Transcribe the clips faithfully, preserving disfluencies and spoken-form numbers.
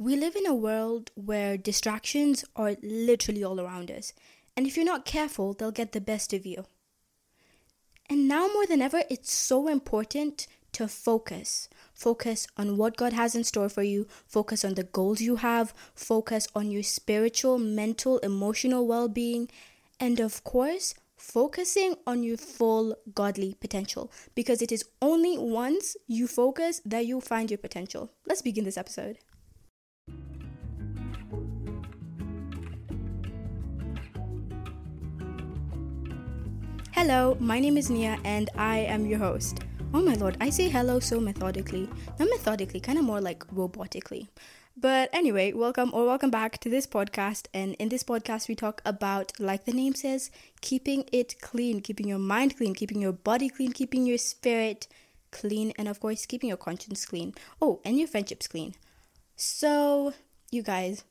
We live in a world where distractions are literally all around us, and if you're not careful, they'll get the best of you. And now more than ever, it's so important to focus. Focus on what God has in store for you, focus on the goals you have, focus on your spiritual, mental, emotional well-being, and of course, focusing on your full godly potential, because it is only once you focus that you find your potential. Let's begin this episode. Hello, my name is Nia and I am your host. Oh my lord, I say hello so methodically. Not methodically, kind of more like robotically. But anyway, welcome or welcome back to this podcast. And in this podcast, we talk about, like the name says, keeping it clean, keeping your mind clean, keeping your body clean, keeping your spirit clean, and of course, keeping your conscience clean. Oh, and your friendships clean. So, you guys,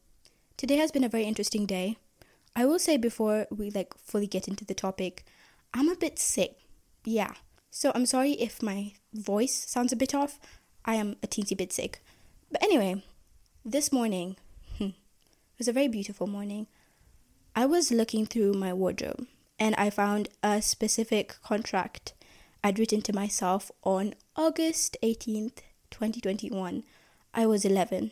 today has been a very interesting day. I will say before we like fully get into the topic, I'm a bit sick, yeah, so I'm sorry if my voice sounds a bit off. I am a teensy bit sick. But anyway, this morning, it was a very beautiful morning. I was looking through my wardrobe and I found a specific contract I'd written to myself on August eighteenth, twenty twenty-one. I was eleven.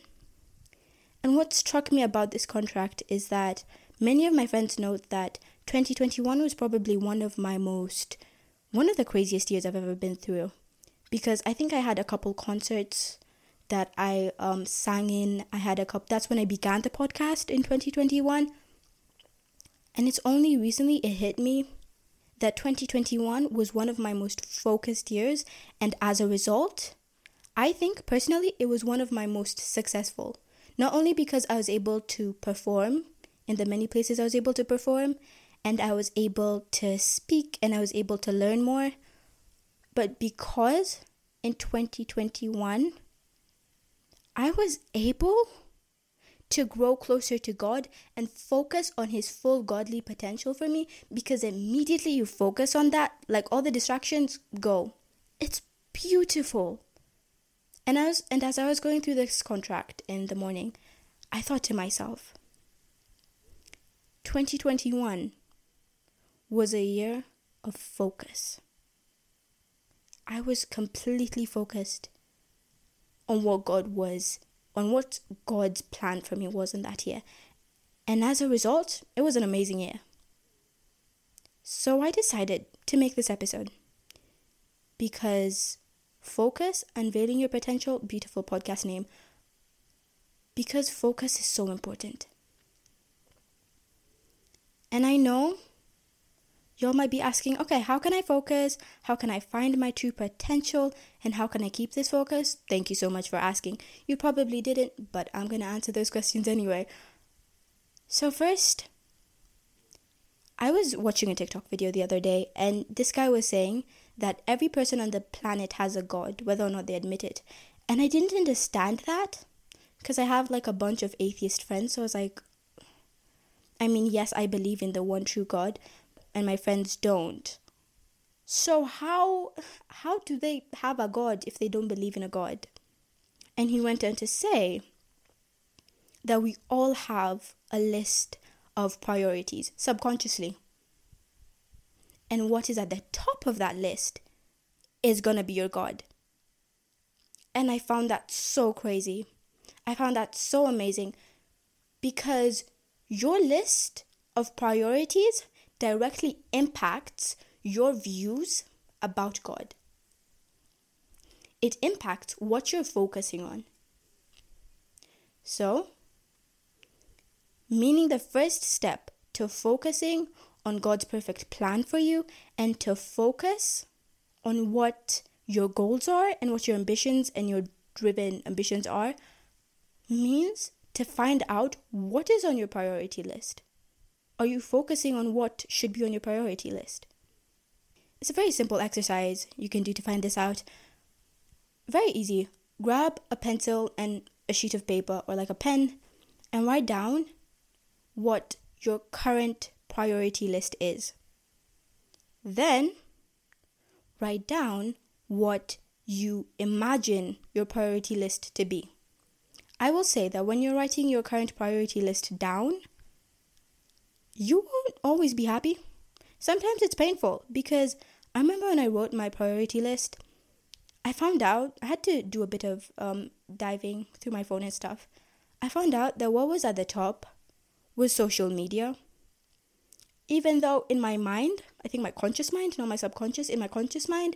And what struck me about this contract is that many of my friends note that twenty twenty-one was probably one of my most, one of the craziest years I've ever been through, because I think I had a couple concerts that I um, sang in. I had a couple, that's when I began the podcast in twenty twenty-one. And it's only recently it hit me that twenty twenty-one was one of my most focused years. And as a result, I think personally, it was one of my most successful, not only because I was able to perform in the many places I was able to perform, and I was able to speak and I was able to learn more. But because in twenty twenty-one, I was able to grow closer to God and focus on his full godly potential for me, because immediately you focus on that, like all the distractions go. It's beautiful. And I was, and as I was going through this contract in the morning, I thought to myself, twenty twenty-one was a year of focus. I was completely focused on what God was, on what God's plan for me was in that year. And as a result, it was an amazing year. So I decided to make this episode, because focus, unveiling your potential, beautiful podcast name, because focus is so important. And I know y'all might be asking, okay, how can I focus? How can I find my true potential? And how can I keep this focus? Thank you so much for asking. You probably didn't, but I'm going to answer those questions anyway. So first, I was watching a TikTok video the other day, and this guy was saying that every person on the planet has a God, whether or not they admit it. And I didn't understand that, because I have like a bunch of atheist friends. So I was like, I mean, yes, I believe in the one true God, and my friends don't. So how how do they have a God if they don't believe in a God? And he went on to say that we all have a list of priorities subconsciously. And what is at the top of that list is going to be your God. And I found that so crazy. I found that so amazing, because your list of priorities directly impacts your views about God. It impacts what you're focusing on. So, meaning the first step to focusing on God's perfect plan for you, and to focus on what your goals are and what your ambitions and your driven ambitions are, means to find out what is on your priority list. Are you focusing on what should be on your priority list? It's a very simple exercise you can do to find this out. Very easy. Grab a pencil and a sheet of paper, or like a pen, and write down what your current priority list is. Then write down what you imagine your priority list to be. I will say that when you're writing your current priority list down, you won't always be happy. Sometimes it's painful, because I remember when I wrote my priority list, I found out, I had to do a bit of um, diving through my phone and stuff. I found out that what was at the top was social media. Even though in my mind, I think my conscious mind, not my subconscious, in my conscious mind,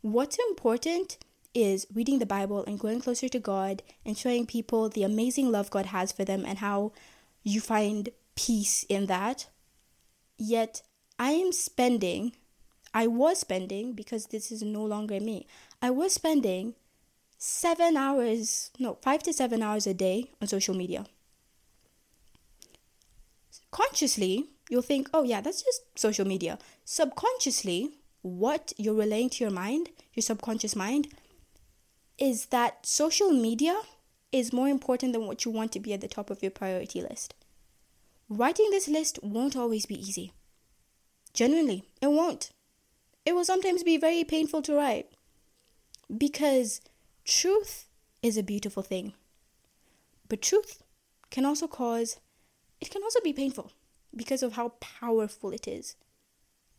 what's important is reading the Bible and growing closer to God and showing people the amazing love God has for them and how you find peace in that. Yet I am spending, I was spending, because this is no longer me, I was spending seven hours, no, five to seven hours a day on social media. Consciously, you'll think, oh yeah, that's just social media. Subconsciously, what you're relaying to your mind, your subconscious mind, is that social media is more important than what you want to be at the top of your priority list. Writing this list won't always be easy. Genuinely, it won't. It will sometimes be very painful to write, because truth is a beautiful thing. But truth can also cause, it can also be painful because of how powerful it is.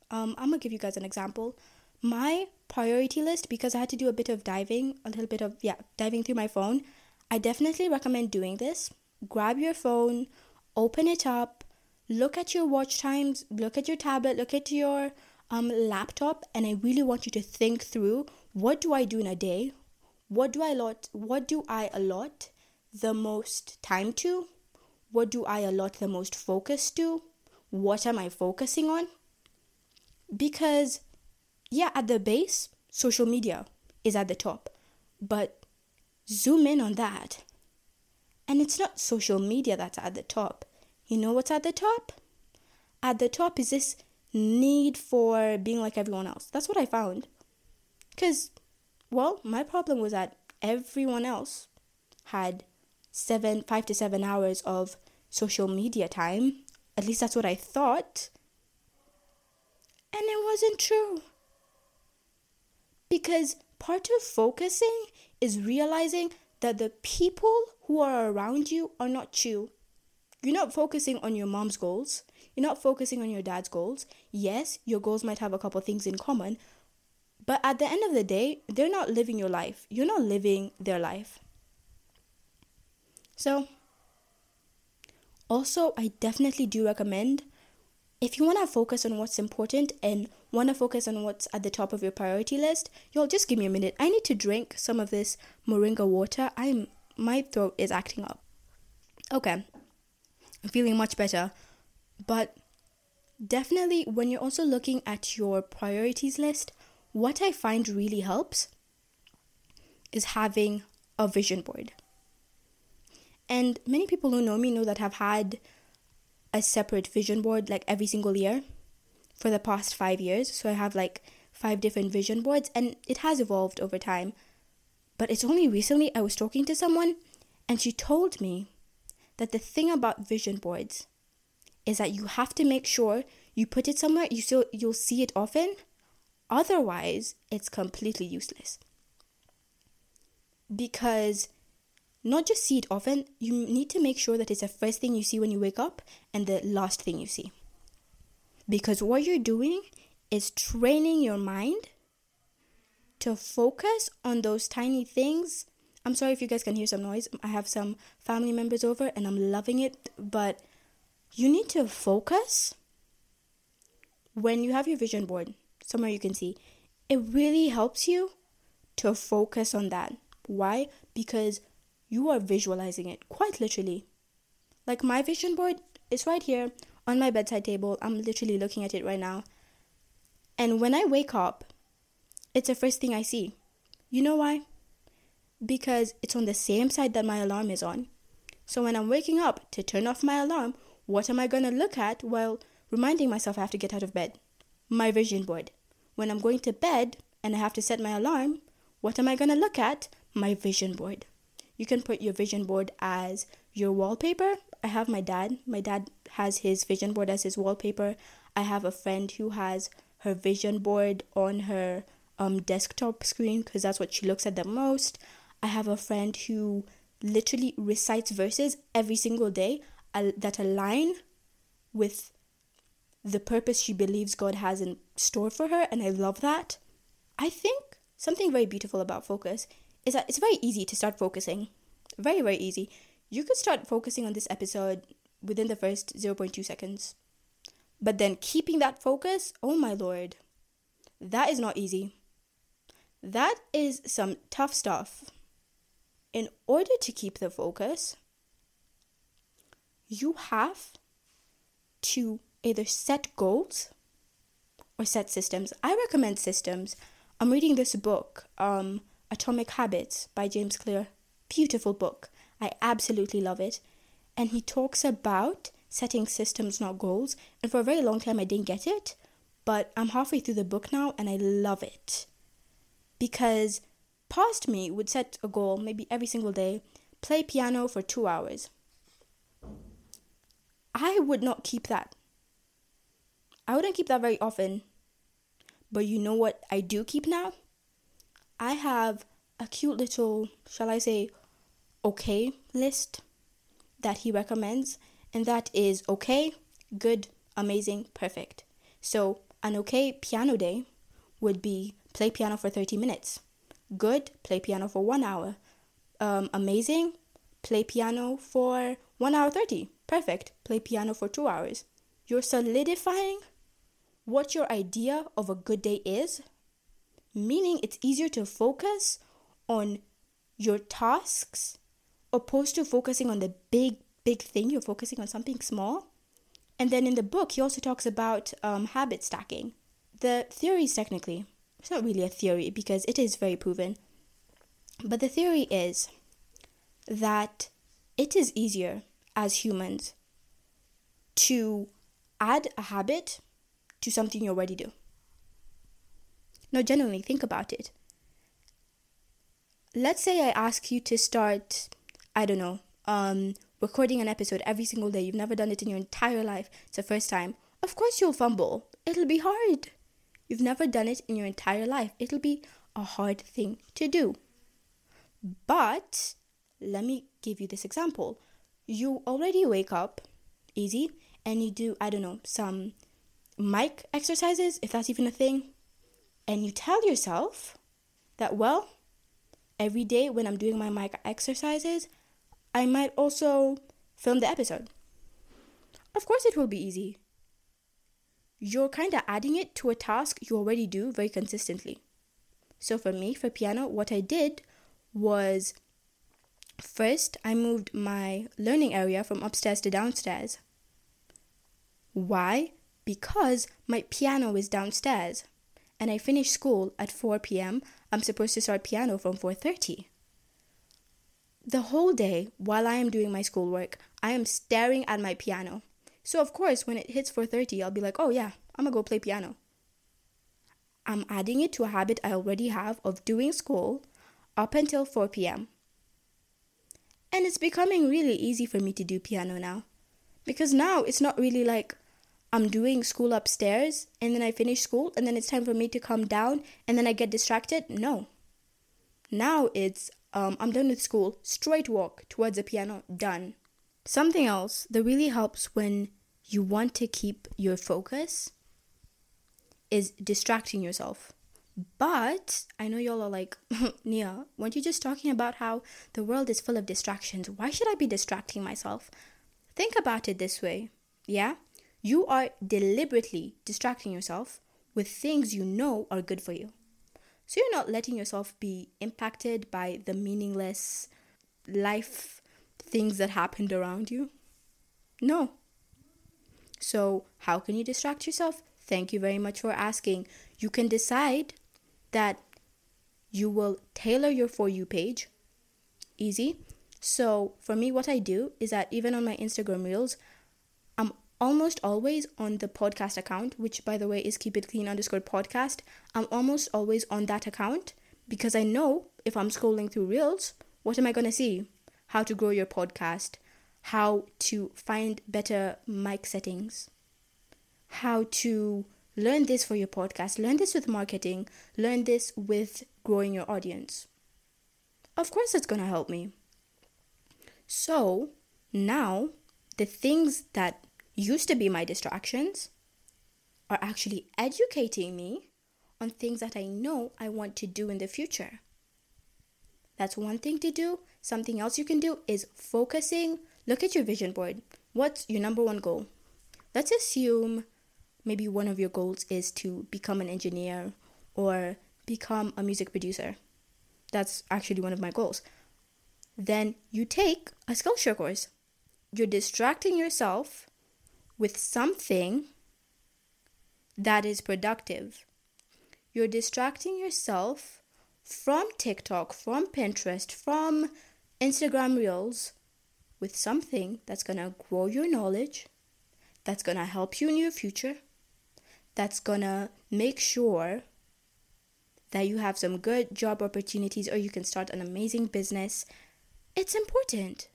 Um, I'm going to give you guys an example. My priority list, because I had to do a bit of diving, a little bit of, yeah, diving through my phone. I definitely recommend doing this. Grab your phone, open it up, look at your watch times, look at your tablet, look at your um, laptop. And I really want you to think through, what do I do in a day? What do I allot? What do I allot the most time to? What do I allot the most focus to? What am I focusing on? Because, yeah, at the base, social media is at the top. But zoom in on that. And it's not social media that's at the top. You know what's at the top? At the top is this need for being like everyone else. That's what I found. Because, well, my problem was that everyone else had seven, five to seven hours of social media time. At least that's what I thought. And it wasn't true. Because part of focusing is realizing that the people who are around you are not you. You're not focusing on your mom's goals. You're not focusing on your dad's goals. Yes, your goals might have a couple things in common. But at the end of the day, they're not living your life. You're not living their life. So, also, I definitely do recommend, if you want to focus on what's important and want to focus on what's at the top of your priority list, y'all just give me a minute. I need to drink some of this moringa water. I'm, my throat is acting up. Okay, I'm feeling much better. But definitely, when you're also looking at your priorities list, what I find really helps is having a vision board. And many people who know me know that I've had a separate vision board like every single year for the past five years. So I have like five different vision boards, and it has evolved over time. But it's only recently I was talking to someone and she told me that the thing about vision boards is that you have to make sure you put it somewhere you still, you'll see it often. Otherwise, it's completely useless. Because not just see it often, you need to make sure that it's the first thing you see when you wake up and the last thing you see. Because what you're doing is training your mind to focus on those tiny things. I'm sorry if you guys can hear some noise. I have some family members over and I'm loving it. But you need to focus when you have your vision board somewhere you can see. It really helps you to focus on that. Why? Because you are visualizing it, quite literally. Like my vision board is right here on my bedside table. I'm literally looking at it right now. And when I wake up, it's the first thing I see. You know why? Because it's on the same side that my alarm is on. So when I'm waking up to turn off my alarm, what am I going to look at while reminding myself I have to get out of bed? My vision board. When I'm going to bed and I have to set my alarm, what am I going to look at? My vision board. You can put your vision board as your wallpaper. I have my dad. My dad has his vision board as his wallpaper. I have a friend who has her vision board on her um, desktop screen because that's what she looks at the most. I have a friend who literally recites verses every single day that align with the purpose she believes God has in store for her, and I love that. I think something very beautiful about focus is that it's very easy to start focusing. Very, very easy. You could start focusing on this episode within the first zero point two seconds. But then keeping that focus, oh my Lord, that is not easy. That is some tough stuff. In order to keep the focus, you have to either set goals or set systems. I recommend systems. I'm reading this book, um, Atomic Habits by James Clear. Beautiful book. I absolutely love it. And he talks about setting systems, not goals. And for a very long time, I didn't get it. But I'm halfway through the book now and I love it. Because past me would set a goal, maybe every single day, play piano for two hours. I would not keep that. I wouldn't keep that very often. But you know what I do keep now? I have a cute little, shall I say, okay list that he recommends. And that is okay, good, amazing, perfect. So an okay piano day would be play piano for thirty minutes. Good, play piano for one hour. Um, amazing, play piano for one hour thirty. Perfect, play piano for two hours. You're solidifying what your idea of a good day is, meaning it's easier to focus on your tasks opposed to focusing on the big, big thing. You're focusing on something small. And then in the book, he also talks about um, habit stacking. The theories technically... It's not really a theory because it is very proven. But the theory is that it is easier as humans to add a habit to something you already do. Now, generally, think about it. Let's say I ask you to start, I don't know, um, recording an episode every single day. You've never done it in your entire life. It's the first time. Of course you'll fumble. It'll be hard. You've never done it in your entire life. It'll be a hard thing to do. But let me give you this example. You already wake up easy and you do, I don't know, some mic exercises, if that's even a thing. And you tell yourself that, well, every day when I'm doing my mic exercises, I might also film the episode. Of course it will be easy. You're kind of adding it to a task you already do very consistently. So for me, for piano, what I did was first I moved my learning area from upstairs to downstairs. Why? Because my piano is downstairs and I finish school at four p.m. I'm supposed to start piano from four thirty. The whole day while I am doing my schoolwork, I am staring at my piano. So, of course, when it hits four thirty, I'll be like, oh, yeah, I'm going to go play piano. I'm adding it to a habit I already have of doing school up until four p.m. And it's becoming really easy for me to do piano now. Because now it's not really like I'm doing school upstairs and then I finish school and then it's time for me to come down and then I get distracted. No. Now it's um, I'm done with school, straight walk towards the piano, done. Something else that really helps when you want to keep your focus is distracting yourself. But I know y'all are like, Nia, weren't you just talking about how the world is full of distractions? Why should I be distracting myself? Think about it this way, yeah? You are deliberately distracting yourself with things you know are good for you. So you're not letting yourself be impacted by the meaningless life things that happened around you. No. So how can you distract yourself? Thank you very much for asking. You can decide that you will tailor your For You page. Easy. So for me, what I do is that even on my Instagram Reels, I'm almost always on the podcast account, which by the way is keep it clean underscore podcast. I'm almost always on that account because I know if I'm scrolling through Reels, what am I going to see? How to grow your podcast, how to find better mic settings, how to learn this for your podcast, learn this with marketing, learn this with growing your audience. Of course, it's going to help me. So now the things that used to be my distractions are actually educating me on things that I know I want to do in the future. That's one thing to do. Something else you can do is focusing. Look at your vision board. What's your number one goal? Let's assume maybe one of your goals is to become an engineer or become a music producer. That's actually one of my goals. Then you take a Skillshare course. You're distracting yourself with something that is productive. You're distracting yourself from TikTok, from Pinterest, from Instagram Reels with something that's going to grow your knowledge, that's going to help you in your future, that's going to make sure that you have some good job opportunities or you can start an amazing business. It's important.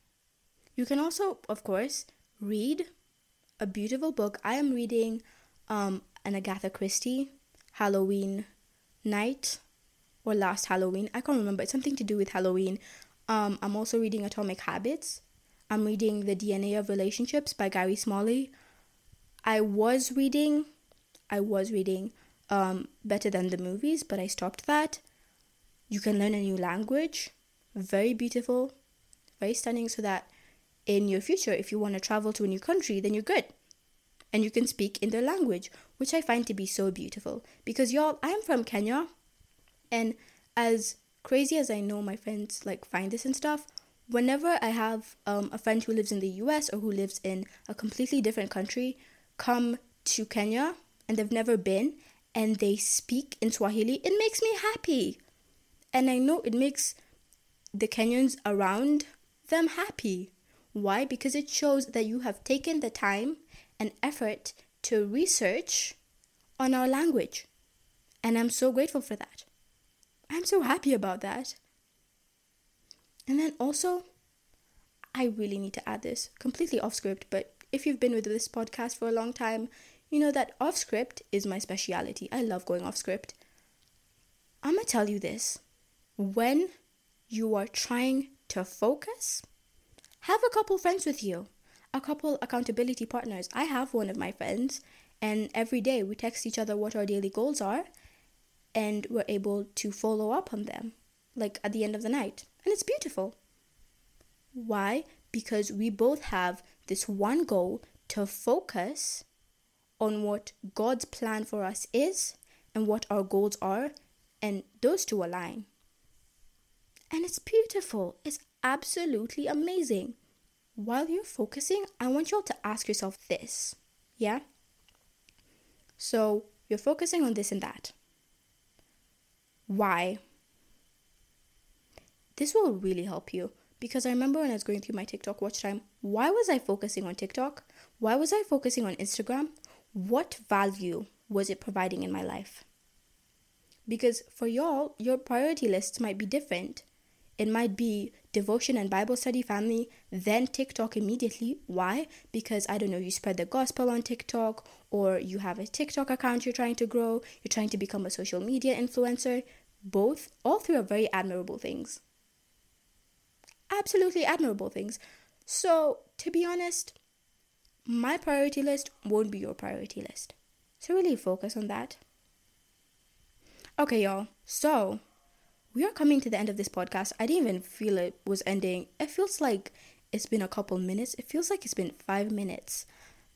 You can also, of course, read a beautiful book. I am reading um, an Agatha Christie Halloween Night or Last Halloween. I can't remember. It's something to do with Halloween. Um, I'm also reading Atomic Habits. I'm reading The D N A of Relationships by Gary Smalley. I was reading, I was reading um, Better Than the Movies, but I stopped that. You can learn a new language. Very beautiful. Very stunning, so that in your future, if you want to travel to a new country, then you're good. And you can speak in their language, which I find to be so beautiful. Because y'all, I'm from Kenya. And as crazy as I know my friends like find this and stuff, whenever I have um, a friend who lives in the U S or who lives in a completely different country come to Kenya and they've never been and they speak in Swahili, it makes me happy. And I know it makes the Kenyans around them happy. Why? Because it shows that you have taken the time and effort to research on our language. And I'm so grateful for that. I'm so happy about that. And then also, I really need to add this, completely off script, but if you've been with this podcast for a long time, you know that off script is my speciality. I love going off script. I'm going to tell you this. When you are trying to focus, have a couple friends with you, a couple accountability partners. I have one of my friends, and every day we text each other what our daily goals are, and we're able to follow up on them, like at the end of the night. And it's beautiful. Why? Because we both have this one goal to focus on what God's plan for us is and what our goals are, and those two align. And it's beautiful. It's absolutely amazing. While you're focusing, I want you all to ask yourself this. Yeah? So you're focusing on this and that. Why? This will really help you, because I remember when I was going through my TikTok watch time, why was I focusing on TikTok? Why was I focusing on Instagram? What value was it providing in my life? Because for y'all, your priority lists might be different. It might be devotion and Bible study, family, then TikTok immediately. Why? Because, I don't know, you spread the gospel on TikTok, or you have a TikTok account you're trying to grow, you're trying to become a social media influencer. Both, all three are very admirable things. Absolutely admirable things. So, to be honest, my priority list won't be your priority list. So really focus on that. Okay, y'all. So, we are coming to the end of this podcast. I didn't even feel it was ending. It feels like it's been a couple minutes. It feels like it's been five minutes.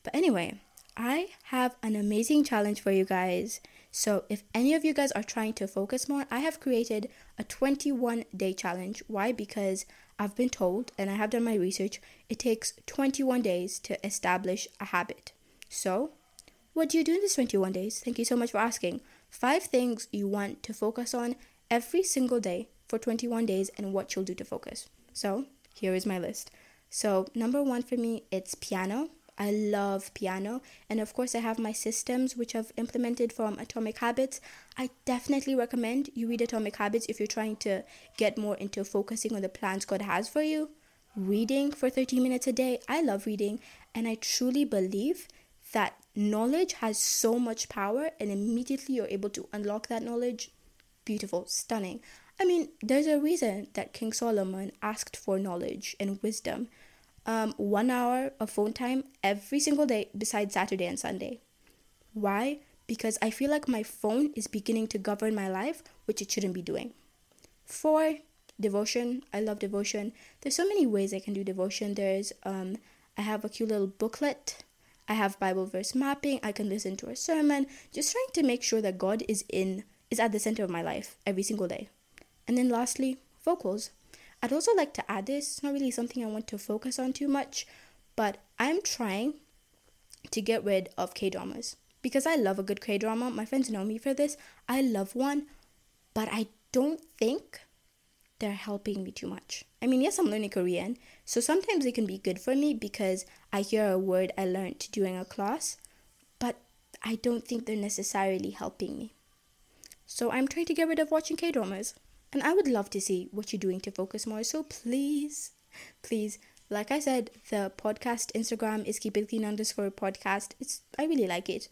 But anyway, I have an amazing challenge for you guys. So if any of you guys are trying to focus more, I have created a twenty-one day challenge. Why? Because I've been told, and I have done my research, it takes twenty-one days to establish a habit. So what do you do in these twenty-one days? Thank you so much for asking. Five things you want to focus on every single day for twenty-one days, and what you'll do to focus. So here is my list. So number one for me, it's piano. I love piano. And of course I have my systems, which I've implemented from Atomic Habits. I definitely recommend you read Atomic Habits if you're trying to get more into focusing on the plans God has for you. Reading for thirty minutes a day. I love reading, and I truly believe that knowledge has so much power, and immediately you're able to unlock that knowledge. Beautiful, stunning. I mean, there's a reason that King Solomon asked for knowledge and wisdom. Um, one hour of phone time every single day besides Saturday and Sunday. Why? Because I feel like my phone is beginning to govern my life, which it shouldn't be doing. Four, devotion. I love devotion. There's so many ways I can do devotion. There's, um, I have a cute little booklet. I have Bible verse mapping. I can listen to a sermon. Just trying to make sure that God is in, is at the center of my life every single day. And then lastly, vocals. I'd also like to add this. It's not really something I want to focus on too much, but I'm trying to get rid of K-dramas. Because I love a good K-drama. My friends know me for this. I love one, but I don't think they're helping me too much. I mean, yes, I'm learning Korean, so sometimes it can be good for me because I hear a word I learned during a class, but I don't think they're necessarily helping me. So I'm trying to get rid of watching K-dramas. And I would love to see what you're doing to focus more. So please, please, like I said, the podcast Instagram is keep it clean underscore podcast. It's, I really like it.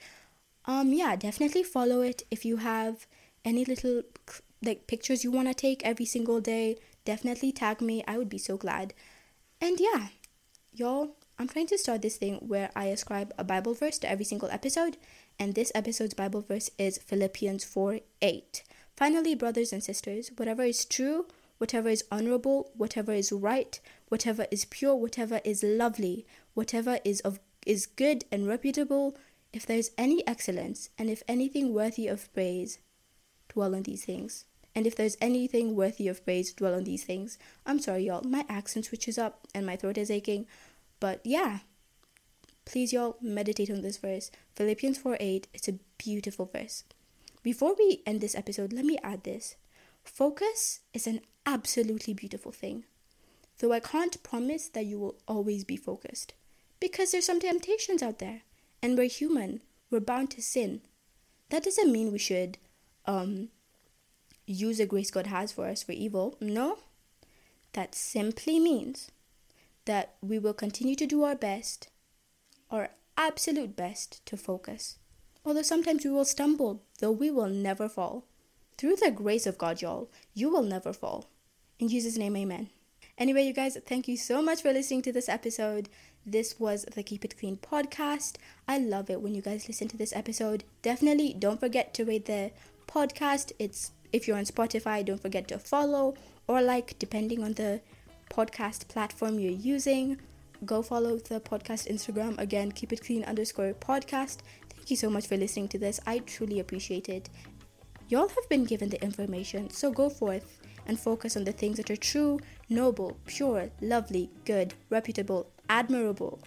Um, yeah, definitely follow it. If you have any little like pictures you want to take every single day, definitely tag me. I would be so glad. And yeah, y'all, I'm trying to start this thing where I ascribe a Bible verse to every single episode. And this episode's Bible verse is Philippians four eight. Finally, brothers and sisters, whatever is true, whatever is honorable, whatever is right, whatever is pure, whatever is lovely, whatever is of is good and reputable, if there is any excellence, and if anything worthy of praise, dwell on these things. And if there is anything worthy of praise, dwell on these things. I'm sorry, y'all. My accent switches up and my throat is aching. But yeah, please, y'all, meditate on this verse. Philippians four eight, it's a beautiful verse. Before we end this episode, let me add this. Focus is an absolutely beautiful thing. Though I can't promise that you will always be focused. Because there's some temptations out there. And we're human. We're bound to sin. That doesn't mean we should um, use the grace God has for us for evil. No. That simply means that we will continue to do our best, our absolute best, to focus. Although sometimes we will stumble, though we will never fall. Through the grace of God, y'all, you will never fall. In Jesus' name, amen. Anyway, you guys, thank you so much for listening to this episode. This was the Keep It Clean podcast. I love it when you guys listen to this episode. Definitely don't forget to rate the podcast. It's if you're on Spotify, don't forget to follow or like, depending on the podcast platform you're using. Go follow the podcast Instagram. Again, keep it clean underscore podcast. Thank you so much for listening to this. I truly appreciate it. Y'all have been given the information, so go forth and focus on the things that are true, noble, pure, lovely, good, reputable, admirable,